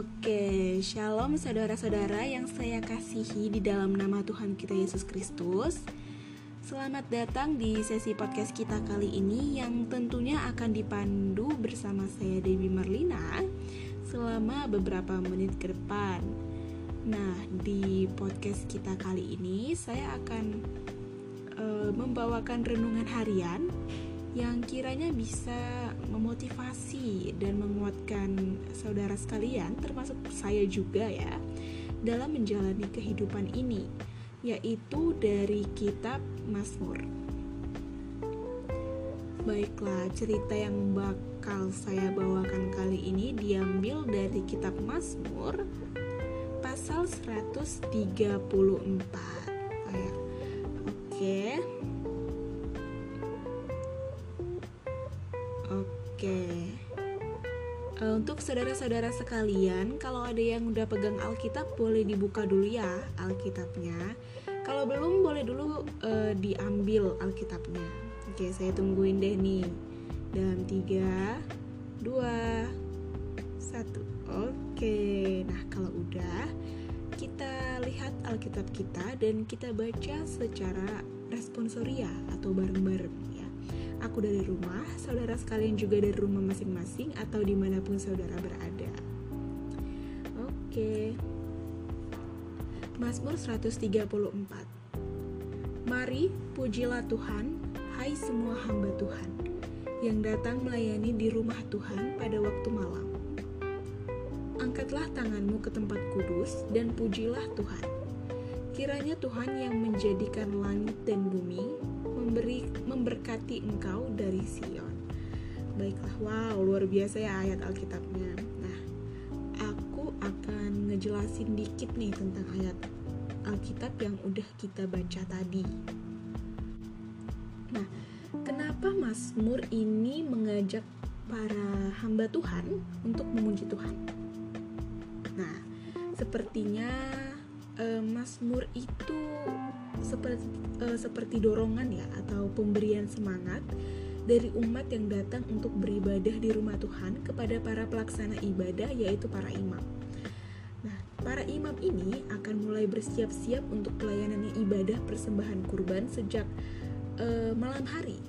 Oke, shalom saudara-saudara yang saya kasihi di dalam nama Tuhan kita Yesus Kristus. Selamat datang di sesi podcast kita kali ini yang tentunya akan dipandu bersama saya Devi Marlina selama beberapa menit ke depan. Nah, di podcast kita kali ini saya akan membawakan renungan harian yang kiranya bisa memotivasi dan menguatkan saudara sekalian, termasuk saya juga ya, dalam menjalani kehidupan ini, yaitu dari kitab Mazmur. Baiklah, cerita yang bakal saya bawakan kali ini diambil dari kitab Mazmur pasal 134. Oke. Untuk saudara-saudara sekalian, kalau ada yang udah pegang Alkitab boleh dibuka dulu ya Alkitabnya. Kalau belum boleh dulu diambil Alkitabnya. Oke, saya tungguin deh nih. Dalam 3, 2, 1. Oke. Nah, kalau udah kita lihat Alkitab kita dan kita baca secara responsoria atau bareng-bareng. Aku dari rumah, saudara sekalian juga dari rumah masing-masing atau dimanapun saudara berada. Oke. Mazmur 134. Mari pujilah Tuhan, hai semua hamba Tuhan, yang datang melayani di rumah Tuhan pada waktu malam. Angkatlah tanganmu ke tempat kudus dan pujilah Tuhan. Kiranya Tuhan yang menjadikan langit dan bumi memberkati engkau dari Sion. Baiklah, wow, luar biasa ya ayat Alkitabnya. Nah, aku akan ngejelasin dikit nih tentang ayat Alkitab yang udah kita baca tadi. Nah, kenapa Mazmur ini mengajak para hamba Tuhan untuk memuji Tuhan? Nah, sepertinya Mazmur itu seperti dorongan ya, atau pemberian semangat dari umat yang datang untuk beribadah di rumah Tuhan kepada para pelaksana ibadah, yaitu para imam. Nah, para imam ini akan mulai bersiap-siap untuk pelayanannya ibadah persembahan kurban sejak malam hari.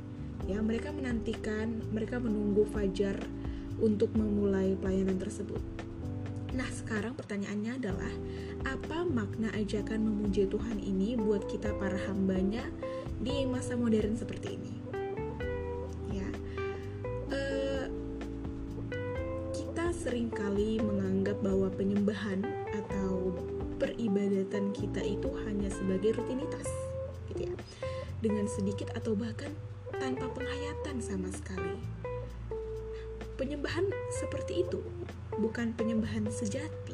Ya, mereka menunggu fajar untuk memulai pelayanan tersebut. Nah, sekarang pertanyaannya adalah, apa makna ajakan memuji Tuhan ini buat kita para hambanya di masa modern seperti ini? Ya, kita seringkali menganggap bahwa penyembahan atau peribadatan kita itu hanya sebagai rutinitas, gitu ya, dengan sedikit atau bahkan tanpa penghayatan sama sekali. Penyembahan seperti itu bukan penyembahan sejati.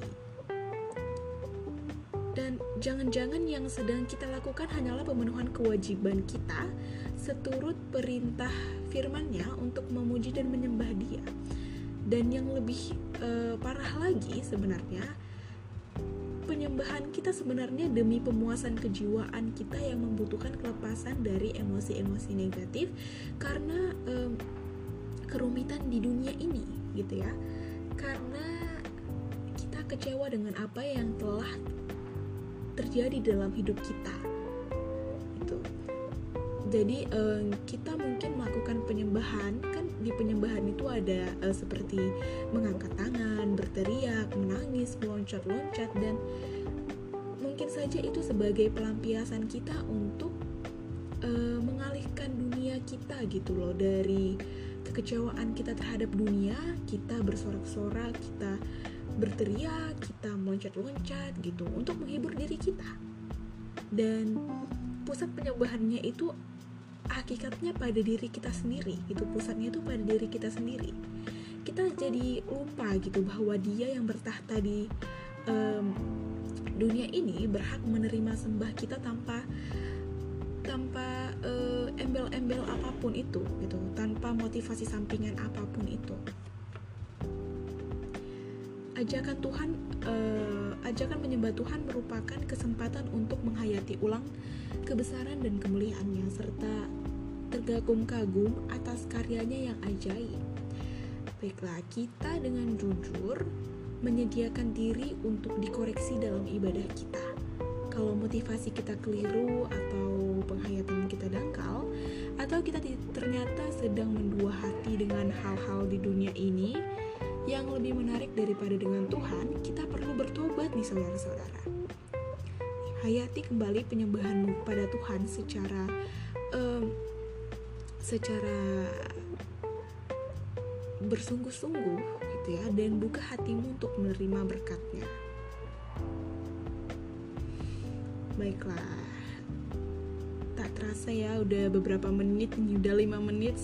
Dan jangan-jangan yang sedang kita lakukan hanyalah pemenuhan kewajiban kita seturut perintah firman-Nya untuk memuji dan menyembah Dia. Dan yang lebih parah lagi sebenarnya, penyembahan kita sebenarnya demi pemuasan kejiwaan kita yang membutuhkan kelepasan dari emosi-emosi negatif karena kerumitan di dunia ini, gitu ya. Karena kita kecewa dengan apa yang telah terjadi dalam hidup kita itu. Jadi kita mungkin melakukan penyembahan, kan di penyembahan itu ada seperti mengangkat tangan, berteriak, menangis, meloncat-loncat, dan mungkin saja itu sebagai pelampiasan kita untuk mengalihkan dunia kita gitu loh, dari kekecewaan kita terhadap dunia. Kita bersorak-sorak, kita berteriak, kita meloncat-loncat gitu untuk menghibur diri kita. Dan pusat penyembahannya itu hakikatnya pada diri kita sendiri. Itu pusatnya itu pada diri kita sendiri. Kita jadi lupa gitu bahwa Dia yang bertahta di dunia ini berhak menerima sembah kita tanpa embel-embel apapun itu gitu, tanpa motivasi sampingan apapun itu. Ajakan menyembah Tuhan merupakan kesempatan untuk menghayati ulang kebesaran dan kemuliaan-Nya serta terkagum-kagum atas karya-Nya yang ajaib. Baiklah, kita dengan jujur menyediakan diri untuk dikoreksi dalam ibadah kita. Kalau motivasi kita keliru atau penghayatan kita dangkal, atau kita ternyata sedang mendua hati dengan hal-hal di dunia ini yang lebih menarik daripada dengan Tuhan, kita perlu bertobat nih saudara-saudara. Hayati kembali penyembahanmu pada Tuhan secara bersungguh-sungguh gitu ya, dan buka hatimu untuk menerima berkatnya. Baiklah, tak terasa ya udah beberapa menit, udah 5 menit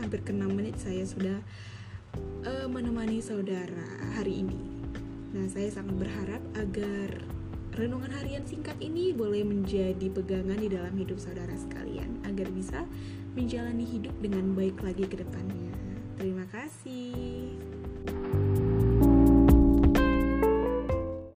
hampir ke 6 menit saya sudah menemani saudara hari ini. Nah, saya sangat berharap agar renungan harian singkat ini boleh menjadi pegangan di dalam hidup saudara sekalian, agar bisa menjalani hidup dengan baik lagi ke depannya. Terima kasih.